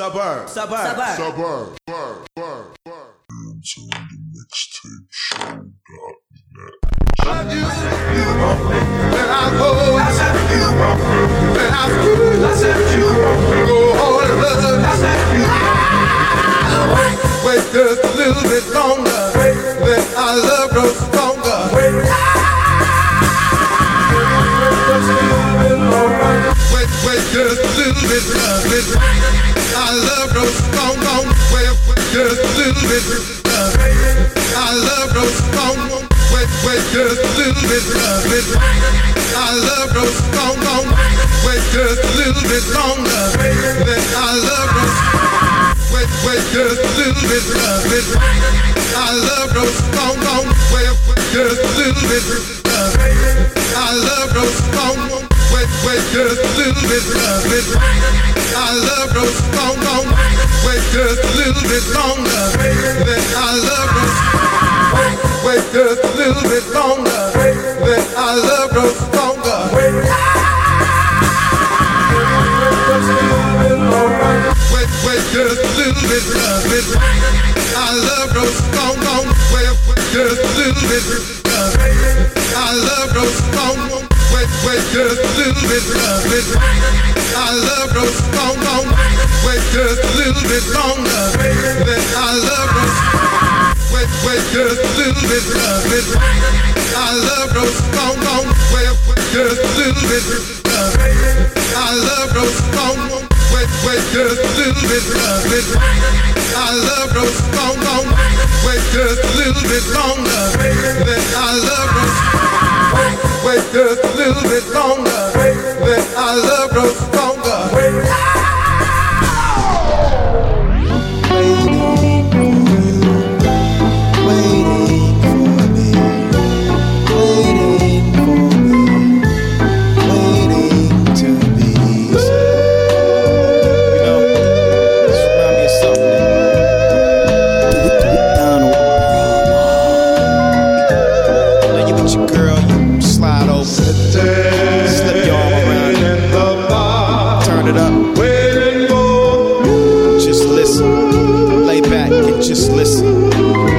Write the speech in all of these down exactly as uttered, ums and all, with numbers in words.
Suburb. Suburb. Suburb. Suburb. Suburb. Wait just a little bit longer. Let our love grow stronger. Wait just a little bit longer. Wait, wait just a little bit longer. Our love grows stronger. Wait, wait just a little bit longer. Our love grows stronger. Wait, wait just a little bit longer. Our love grows stronger. Wait just a little bit longer. Let our love grow stronger. Wait, wait, just a little bit, love it. I love grows strong. Wait, wait, just a little bit, love it. I love grows strong. Wait, wait, just a little bit, love it. I love grows strong. Wait, just a little bit longer. Let I love grows strong. Wait, just a little bit longer. Let I love grows stronger. Wait, just a little bit longer. Wait, wait, just a little bit, love it. Our love grows strong. Wait, wait, just a little bit, love it. Our love grows strong. Wait, wait, just a little bit, love it. Our love grows strong. Wait, just a little bit longer. Let our love grows strong. Wait, wait, just a little bit, love it. Our love grows strong. Wait, wait, just a little bit, love it. Our love grows strong. Wait, wait, just a little bit, love it. Our love grows strong. Wait, just a little bit longer. Let our love grow strong. Wait, just a little bit longer. Let our love grow stronger. Waiting for you, waiting for me, waiting for me, waiting to be saved. Just listen,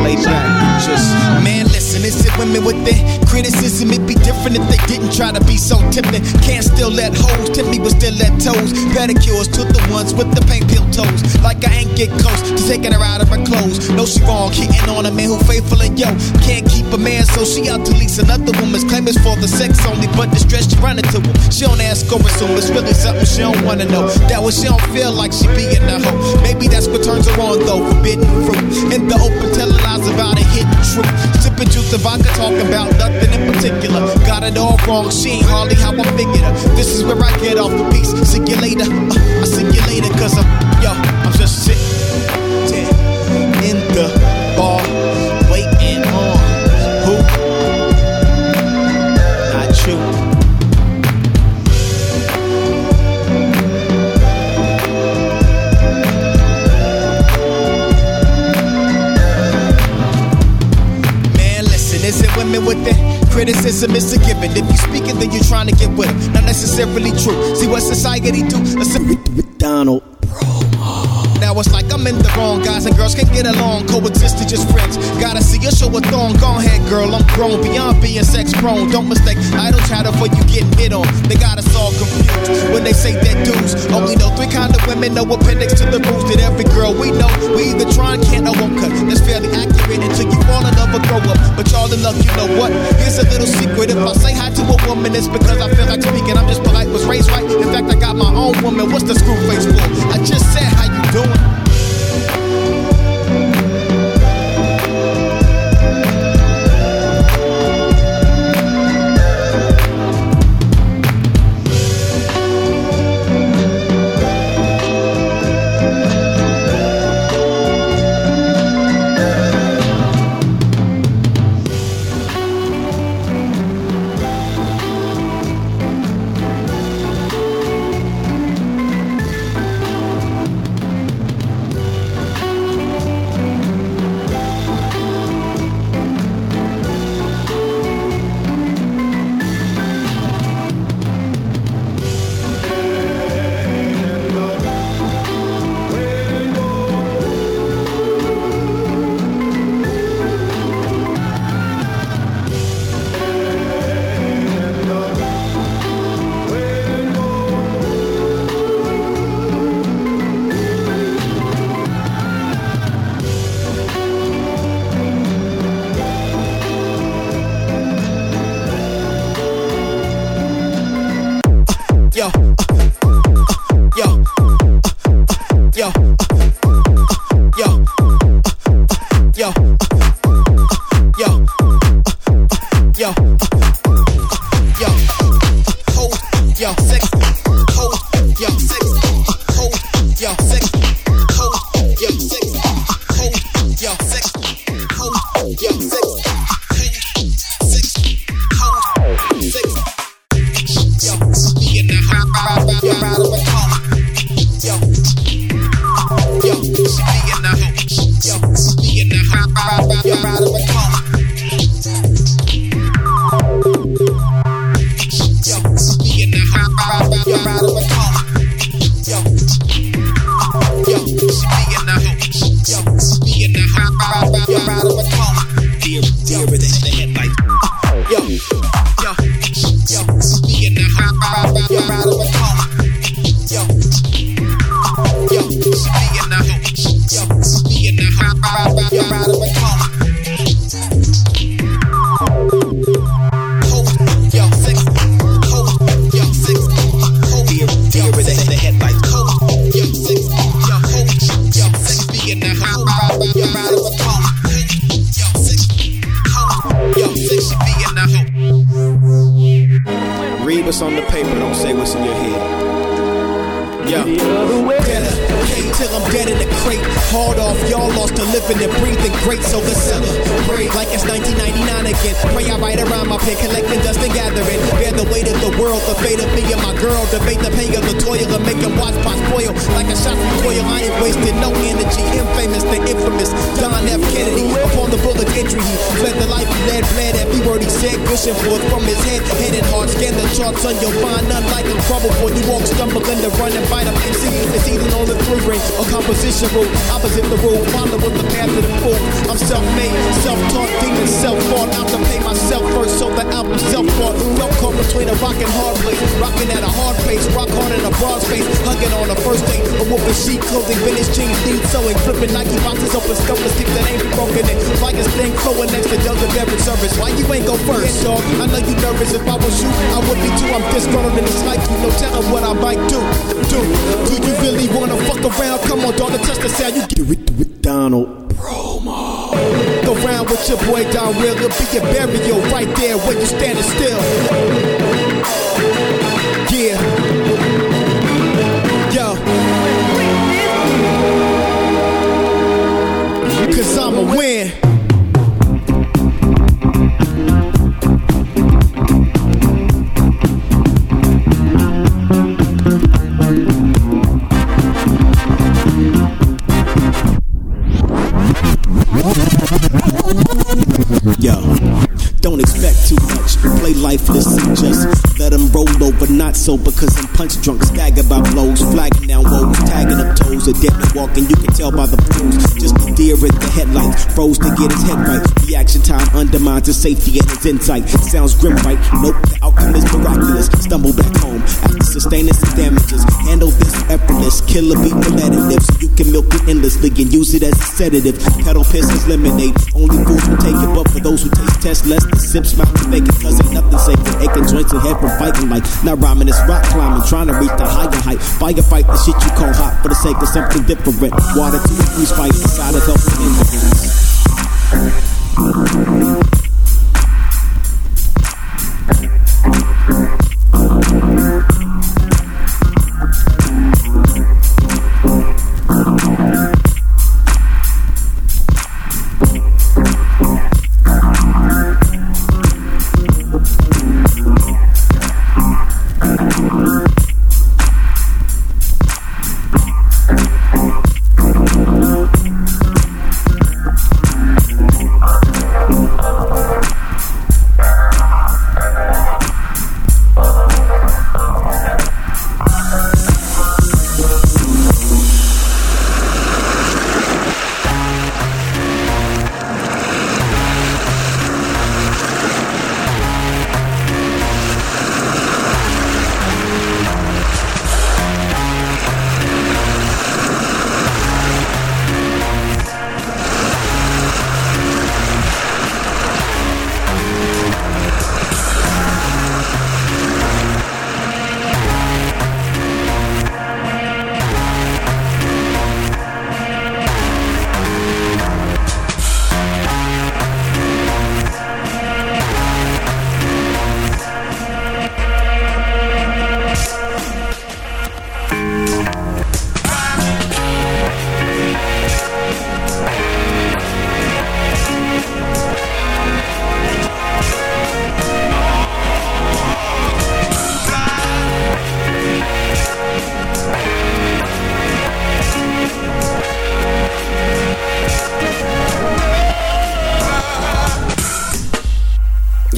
lay back, just man, listen, is it women within? Criticism, it'd be different if they didn't try to be so tempting. Can't still let hoes tempt me, but still let toes. Pedicures to the ones with the paint peeled toes. Like I ain't get close to taking her out of her clothes. No, she wrong, hitting on a man who faithful and yo. Can't keep a man, so she out to lease another woman's claim it's for the sex only, but the stress she running to him. She don't ask over soon, it's really something she don't wanna know. That what she don't feel like she being a hoe. Maybe that's what turns her on though, forbidden fruit. In the open, telling lies about it, hidden truth. Sipping juice of vodka, talking about nothing in particular. Got it all wrong, she ain't hardly how I figured her. This is where I get off the piece. See you later, uh, I see you later. Cause I'm, yo, I'm just sitting in the bar, waiting on who? Not you. Man, listen, is it women with that? Criticism is a given. If you speak it, then you're trying to get with it. Not necessarily true. See what society do. Donald. Now it's like I'm in the wrong. Guys and girls can't get along, coexist just friends. Gotta see your show a thong. Go ahead, girl, I'm grown. Beyond being sex prone. Don't mistake idle chatter for you getting hit on. They got us all confused when they say that dudes only know three kind of women. No appendix to the rules that every girl we know. We either try and can't or won't cut. That's fairly accurate until you fall in love or grow up. But y'all in love, you know what? Here's a little secret. If I say hi to a woman, it's because I feel like speaking. I'm just polite, was raised right. In fact, I got my own woman. What's the screw face for? I just said how you doing? yo, yo, yo, yo, yo, yo, yo, yo, hold, yo, six, hold, yo, six, hold, yo, six, hold, yo, six, hold, yo, six, hold, yo, six. On the paper, don't say what's in your head. Yeah. Better hate till I'm dead in the crate. Hard off, y'all lost to living and breathing great. So let's celebrate like it's nineteen ninety-nine again. Pray I write around my pen, collecting dust and gathering. Bear the weight of the world, the fate of me and my girl. Debate the pain of the toil and make your watch pot spoil. Like a shot from oil, I ain't wasted no energy. Infamous, the infamous John F. Kennedy. Upon the bullet entry, he fled the life he led, bled every word he said. Pushing forth from his head, head and heart. Scan the charts on your mind, unlikely trouble. Before you walk, stumbling to run and fight up M C. It's either on the three ring or composition rule. Opposite the rule, following the path of the fool. I'm self-made, self-taught, demon, self-taught. Out to pay myself first, so the album self-taught. Felt caught between a rock and hard place. Rocking at a hard pace, rock hard in a broad space. Hugging on a first date, a whooping sheet clothing, vintage jeans, deep sewing, flipping Nike boxes open, scuffing sticks that ain't broken. And like a thing flowing next to Delta Beverage Service. Why you ain't go first, dog? I know you nervous. If I was you, I would be too. I'm disgruntled and it's like you, no telling what I might do. Do do you really wanna fuck around? Come on, dog, and touch the sound. You do it, do it, Donald. Promo. Go round with your boy Don Real. It'll be your burial right there when you're standing still. Yeah. Yo. Cause I'ma win. Lifeless and just let them roll over, not so because I'm punch drunk, stagger by blows, flagging down woes, tagging up toes, a dead man walking, you can tell by the blues. Just the deer at the headlights, froze to get his head right. Reaction time undermines his safety and his insight. Sounds grim, right? Nope, the outcome is miraculous. Stumble back home after sustaining some damages. Handle this effortless, killer beat repetitive, so you can milk it endlessly and use it as a sedative. Pedal pisses lemonade, only fools will take it, but for those who taste test less, the sips mouth to make it, cause ain't nothing sacred. Aching joints and head from fighting like not rhyming, it's rock climbing, trying to reach the higher height. Firefight the shit you call hot for the sake of something different. Water to the freeze fight, inside of help and indifference.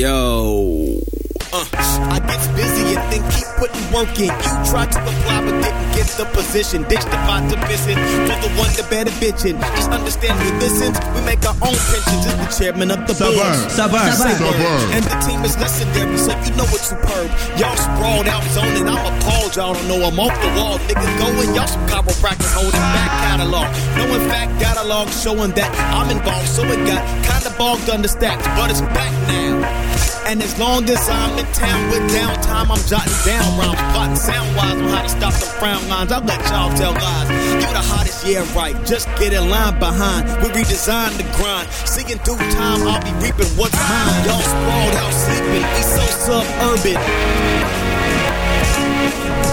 Yo. Uh. I gets busy and then keep putting work in. You tried to apply but didn't get the position. Ditched the pot to visit for the one that better bitchin'. Just understand we listen. We make our own pensions. Just the chairman of the board. SuhBURB. SuhBURB. And the team is legendary, so you know it's superb. Y'all sprawled out zoning. I'm appalled. Y'all don't know I'm off the wall. Niggas going. Y'all some chiropractic holding back catalog. No, in fact, dialogue showing that I'm involved. So it got kind of bogged under stacked, but it's back now. And as long as I'm in town with downtime, I'm jotting down rhymes, plotting sound-wise on how to stop the frown lines. I'll let y'all tell lies. You the hottest, yeah, right. Just get in line behind. We redesigned the grind. See, in due time, I'll be reaping what's mine. Y'all sprawled out sleeping. We so suburban.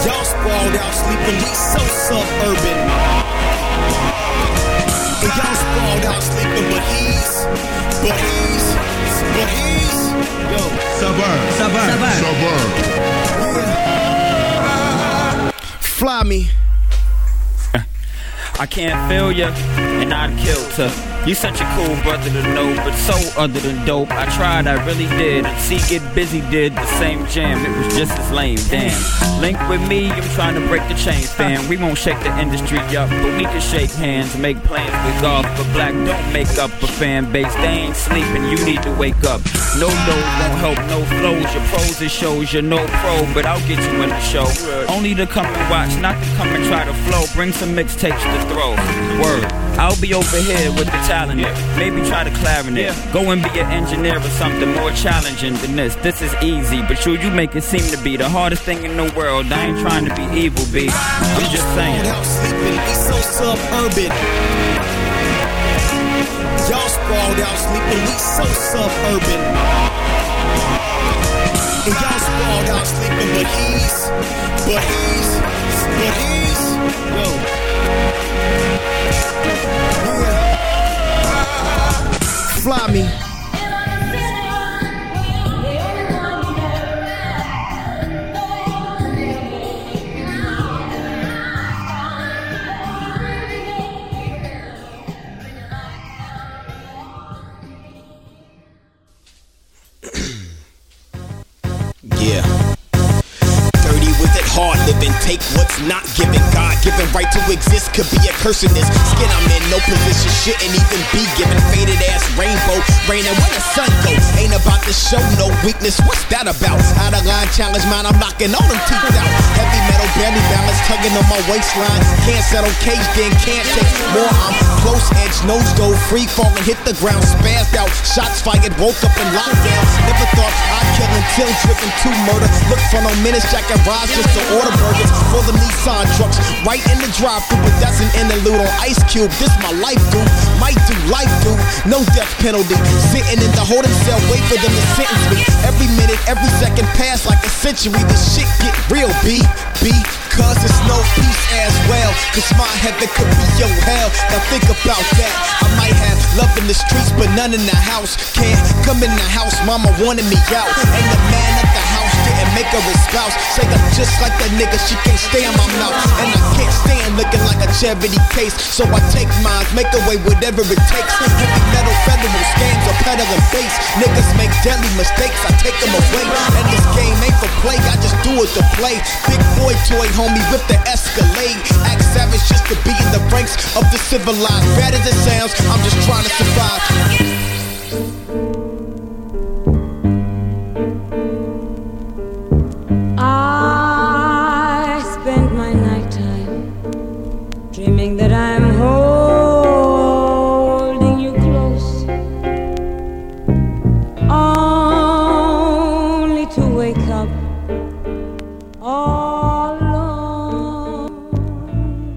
Y'all sprawled out sleeping. We so suburban. And y'all sprawled out sleeping, but he's, but he's, but he's. Yo, SuhBURB, SuhBURB, SuhBURB. Fly me. I can't feel ya, and I'd kill to. You such a cool brother to know, but so other than dope. I tried, I really did, and see Get Busy did the same jam. It was just as lame, damn. Link with me, I'm trying to break the chain, fam. We won't shake the industry up, but we can shake hands, make plans with golf. But black don't make up a fan base. They ain't sleeping, you need to wake up. No no won't help, no flows. Your pros and shows, you're no pro, but I'll get you in the show. Only to come and watch, not to come and try to flow. Bring some mixtapes to throw. Word, I'll be over here with the talent. Yeah. Maybe try the clarinet. Yeah. Go and be an engineer or something more challenging than this. This is easy, but you you make it seem to be the hardest thing in the world. I ain't trying to be evil, B. I'm just saying. Y'all sprawled out sleeping, we so suburban. Y'all sprawled out sleeping, we so suburban. And y'all sprawled out sleeping, but he's, but he's, but he's, yo. Fly me. Take what's not given. God given right to exist could be a curse in this. Skin I'm in, no position shouldn't even be given. Faded ass rainbow, raining when the sun goes. Ain't about to show no weakness, what's that about? Out of line challenge mine, I'm knocking all them teeth out. Heavy metal, barely balance, tugging on my waistline. Can't settle cage, then can't take more. I'm close edge, nose dove, free falling, hit the ground. Spazzed out, shots fired, woke up in lockdown. Never thought I'd kill until driven to murder. Look for no minutes, Jack and Ross just to order burger. For the Nissan trucks, right in the drive-thru. But that's an interlude on Ice Cube. This my life, dude. Might do life, dude. No death penalty. Sitting in the holding cell, wait for them to sentence me. Every minute, every second pass like a century. This shit get real, B, B. Cause it's no peace as well. Cause my heaven could be your hell. Now think about that. I might have love in the streets, but none in the house. Can't come in the house, mama wanted me out. And the man at the house didn't make her his spouse. Say I'm just like that nigga, she can't stand my mouth. And I can't stand looking like a charity case. So I take mine, make away whatever it takes. Heavy metal, federal scams or peddling bass. Niggas make deadly mistakes, I take them away. And this game ain't for play, I just do it to play. Big boy toy homie with the Escalade. Act savage just to be in the ranks of the civilized. Bad as it sounds, I'm just trying to survive. That I'm holding you close, only to wake up all alone. I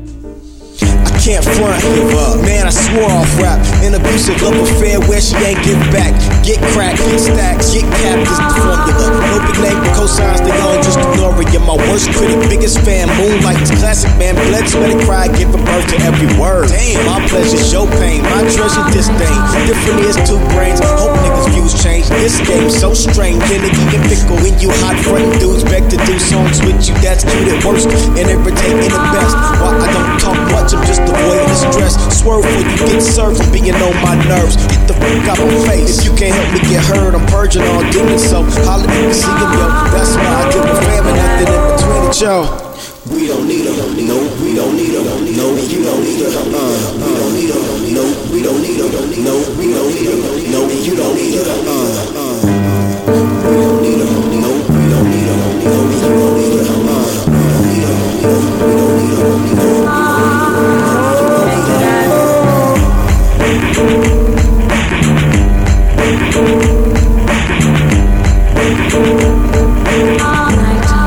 can't front, uh, man, I swore off rap. An abusive love affair where she ain't get back. Get cracked, get stacked, get capped, is the formula. No big name, the cosigns, they all just ignore it. You're my worst critic, biggest fan, moonlight is classic, man. Bled, sweat, and cry, giving birth to every word. Damn, my pleasure's your pain, my treasure disdain. Different is two brains, hope niggas' views change. This game so strange, energy and fickle. When you hot frontin' dudes, beg to do songs with you. That's cute at worst, and irritating at best. Why I don't talk much, I'm just avoiding the stress. Swerve when you get served for being on my nerves. Get the fuck out my face. If you can't help me get heard, I'm perfect. virgin all demon, so holla if you see him, yo. That's why I give a family nothing in between it, yo. We don't need them, no, we don't need them, no, you don't need them, uh, we don't need them, no, we don't need them, no, we don't need them, no, you don't need them, uh, uh, we don't need them, no, we don't need them, no, you don't need them, uh, we don't need them, no, we don't need them, no, we don't need them, all night time.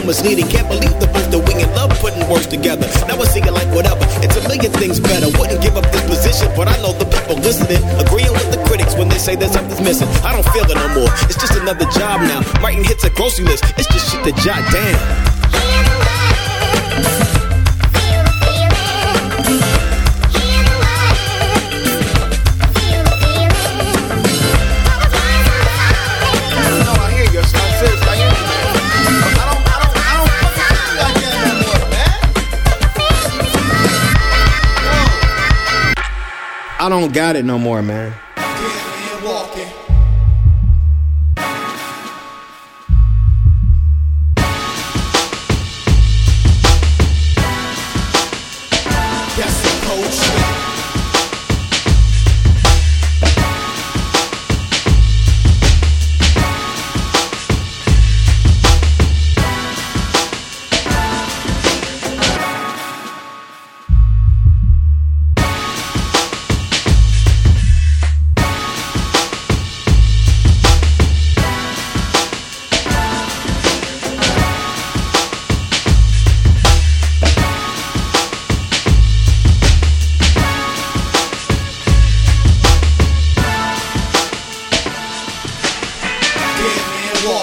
so much needed. Can't believe the folks that we in love putting words together. Now I see it like whatever, it's a million things better. Wouldn't give up this position, but I know the people listening, agreeing with the critics when they say that something's missing. I don't feel it no more, it's just another job now. Writing hits a grocery list, it's just shit to jot down. I don't got it no more, man.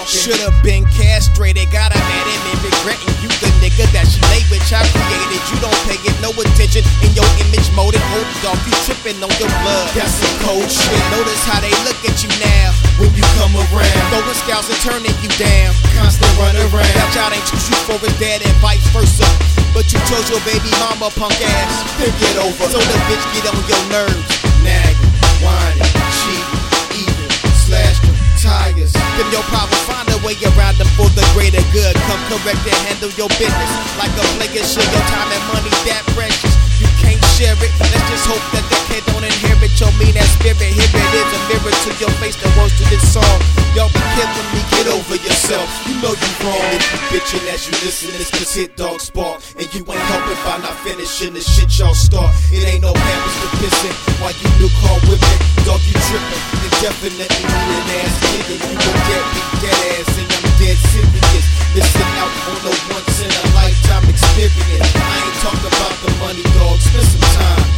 Should've been castrated, got a man in me regretting you, the nigga that she lay with. I created, you don't pay it no attention, in your image molded, hold off, you tripping on your blood. That's some cold shit. Notice how they look at you now when you come around, throwing scouts and turning you down, constant run around. That child ain't choose you for his dad and vice versa, but you chose your baby mama, punk ass. Think it over, so the bitch get on your nerves. Nagging, whining, cheating, even, slash them tires. Give your power, find way around them for the greater good. Come correct and handle your business like a player should. Your time and money that precious, you can't share it. Let's just hope that the kid don't inherit your mean ass spirit. Here it is, a mirror to your face, the words to this song. Y'all be killing me, get over yourself. You know you wrong if you bitchin' as you listen. It's this hit dog spark, and you ain't helping by not finishing the shit y'all start. It ain't no happens to pissing while you new car whipping. Dog, you trippin', and definitely need an ass kickin'. You gon' get beat dead ass. And I'm dead serious, missing out on a once in a lifetime experience. I ain't talking about the money, dog, spend some time.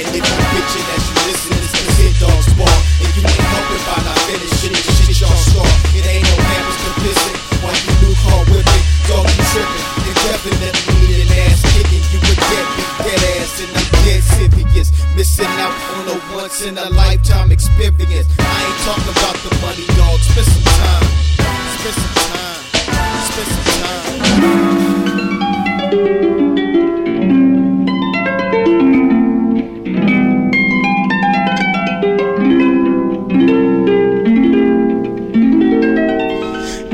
And if you bitchin' as you listen, it's the hit dog spark, and you ain't helping by not finishing the shit y'all start. It ain't no hammers to visit while you new car whipping. Dog, you trippin', and definitely need an ass kicking. You would get beat dead ass, and I'm dead serious, missing out on a once in a lifetime experience. I ain't talking about the money, dog. Spend some time, spend some time, spend some time.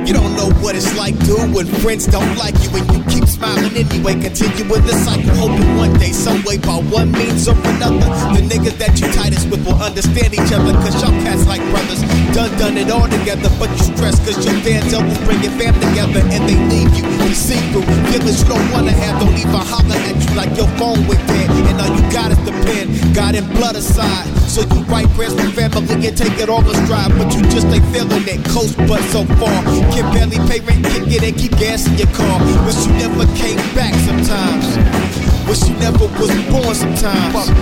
You don't know what it's like doing friends don't like you and you keep smiling anyway. Continue with the cycle, hoping one day, some way, by one means or another, the niggas that you tightest with will understand each other. Cause y'all cats like brothers, done done it all together. But you stress cause your fans always bring your fam together, and they leave you to see through feelings you don't wanna have. Don't even holler at you like your phone went dead, and all you got is the pen, God and blood aside. So you write prayers for family and take it all astride, but you just ain't feeling that coast but so far. Can barely pay rent, kick it and keep gas in your car. Wish you never came back sometimes. Wish you never was born sometimes.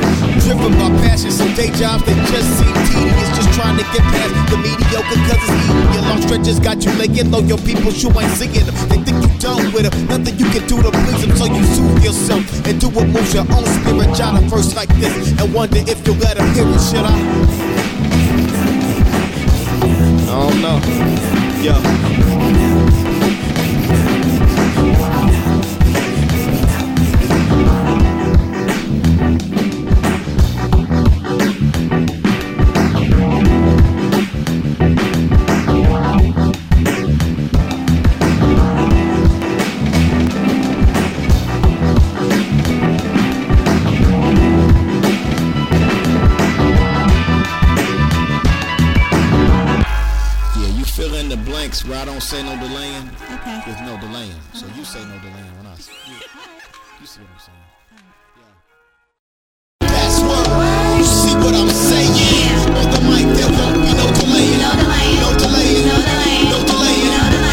Driven by passion, some day jobs that just seem tedious. Just trying to get past the mediocre cause it's eating. Your long stretches got you laying low. Your people, you ain't seeing them. They think you done with them. Nothing you can do to please them. So you soothe yourself and do what moves your own spirit. Jot a verse like this and wonder if you'll let them hear it. Should I? I don't know. Yeah. Where I don't say no delaying, okay. There's no delaying. So you say no delaying when I say you, you see what I'm saying. Yeah. That's what you see what I'm saying. Yeah. On the mic, there won't be no delaying. No delaying. No delaying. No delaying. No delaying. No delaying. No delaying.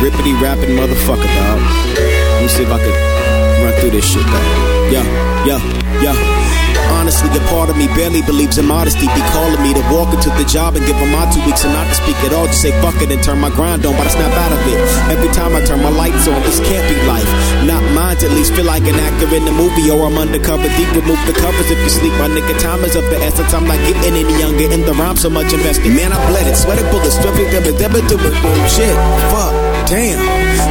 Rippity rapping motherfucker, dog. Let me see if I could run through this shit, dog. Yo, yo, yo. Honestly, a part of me barely believes in modesty. Be calling me to walk into the job and give them my two weeks and not to speak at all. Just say fuck it and turn my grind on, but I snap out of it. Every time I turn my lights on, this can't be life. Not mine, at least feel like an actor in the movie, or I'm undercover deep. Remove the covers if you sleep. My nigga, time is of the essence. I'm not getting any younger in the rhyme, so much invested. Man, I bled it. Sweated bullets, dripping, never, never do it. Boom, shit, fuck. Damn,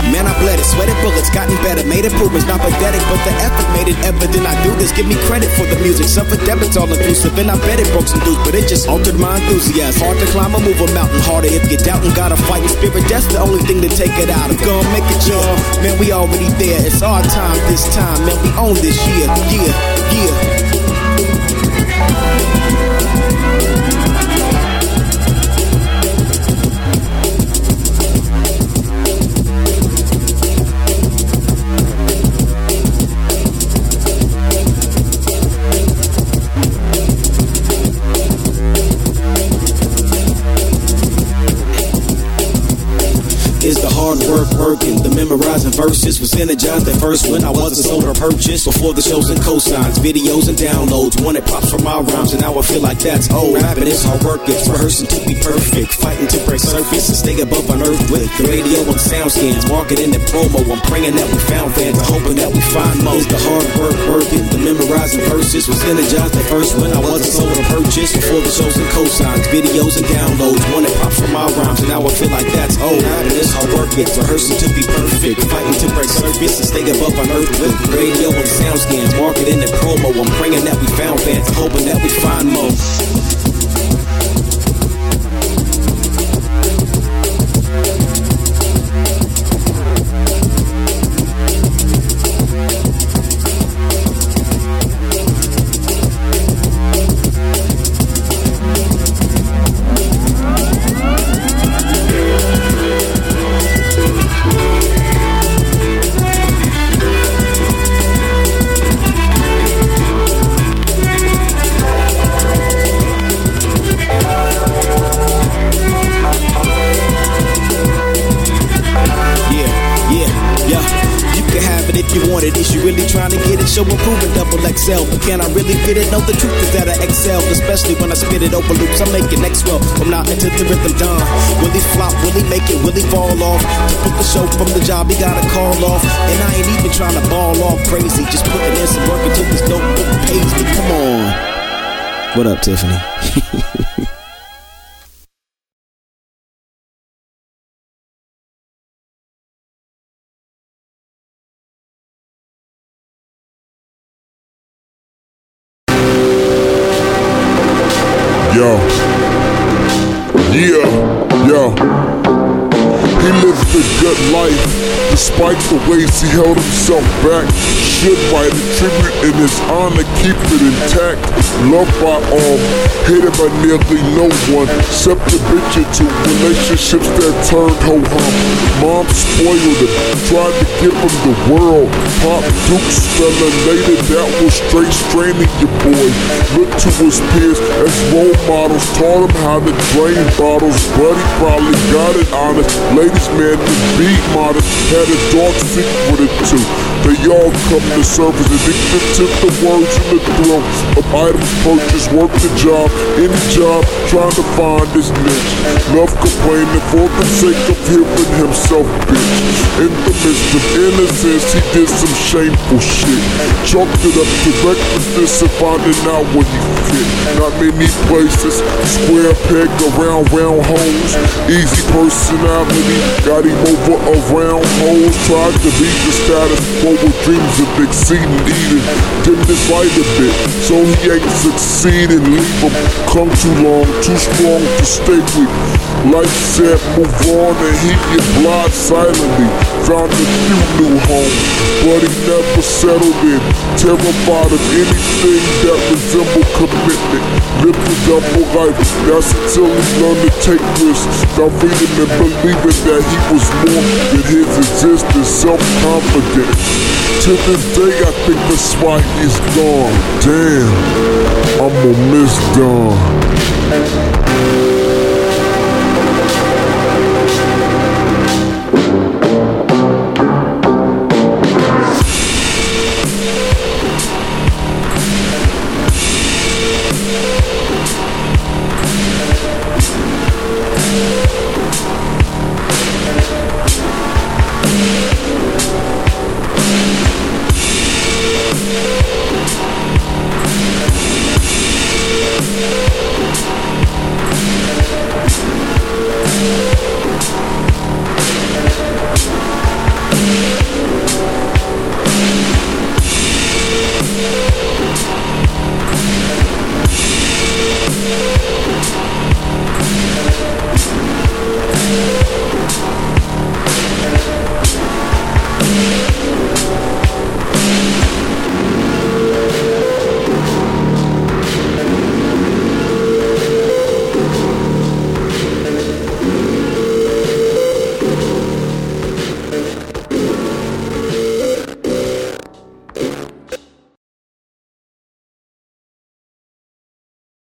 man, I bled it, sweated bullets, gotten better, made improvements, not pathetic, but the effort made it evident. I do this, give me credit for the music, suffered debits, all inclusive, and I bet it broke some dudes, but it just altered my enthusiasm. Hard to climb or move a mountain, harder if you doubt and gotta fight in spirit, that's the only thing to take it out of. Gonna make it sure, man, we already there, it's our time this time, man, we own this year, yeah, yeah. Is the hard work working, the memorizing verses was energized at first when I wasn't sold or purchased. Before the shows and cosigns, videos and downloads, wanted props for my rhymes, and now I feel like that's old. Rapping is hard work, it's rehearsing to be perfect, fighting to break surface and stay above on earth with the radio and sound scans, marketing and promo. I'm praying that we found fans, I'm hoping that we find more. Is the hard work working, the memorizing verses was energized at first when I wasn't sold or purchased. Before the shows and cosigns, videos and downloads, wanted props for my rhymes, and now I feel like that's old. Hard work, it's rehearsing to be perfect, fighting to break surface and stay above on earth with radio and sound scans, marketing and promo. I'm praying that we found fans, I'm hoping that we find more. Show improvement, double X L, but can I really fit it? No, the truth is that I excel, especially when I spit it over loops. I'm making X-Well, I'm not into the rhythm, done. Will he flop? Will he make it? Will he fall off? To put the show from the job, he gotta call off. And I ain't even trying to ball off crazy, just putting in some work until this notebook pays me. Come on. What up, Tiffany? Yo, yeah, yo. He lived a good life, despite the ways he held himself back. Should write a tribute in his honor, keep it intact. Loved by all, hated by nearly no one, except the bitch into relationships that turned ho-hum. Mom spoiled him, tried to give him the world. Pop Duke's fella later, that was straight straining your boy. Looked to his peers as role models, taught him how to drain bottles. But he probably got it honest, ladies man to be modest. Had a dark secret or two, they all come to service, addicted to the words in the throat. Of items purchased, work the job, any job, trying to find his niche. Enough complaining for the sake of hearing himself, bitch. In the midst of innocence, he did some shameful shit. Chalked it up to recklessness and finding out where he fit. Not many places, square peg around round holes. Easy personality, got him over around holes. Tried to beat the status quo with dreams of exceeding eating. Dimmed his light a bit, so he ain't succeeding. Leave him, come too long, too strong to stay weak. Life said move on and he get blind silently. Found a few new homes, but he never settled in. Terrified of anything that resembled commitment. Lived a double life, that's until he learned to take risks. Not reading and believing that he was more than his existence. Self-confident. To this day, I think the swag is gone. Damn, I'm a miss Dawn.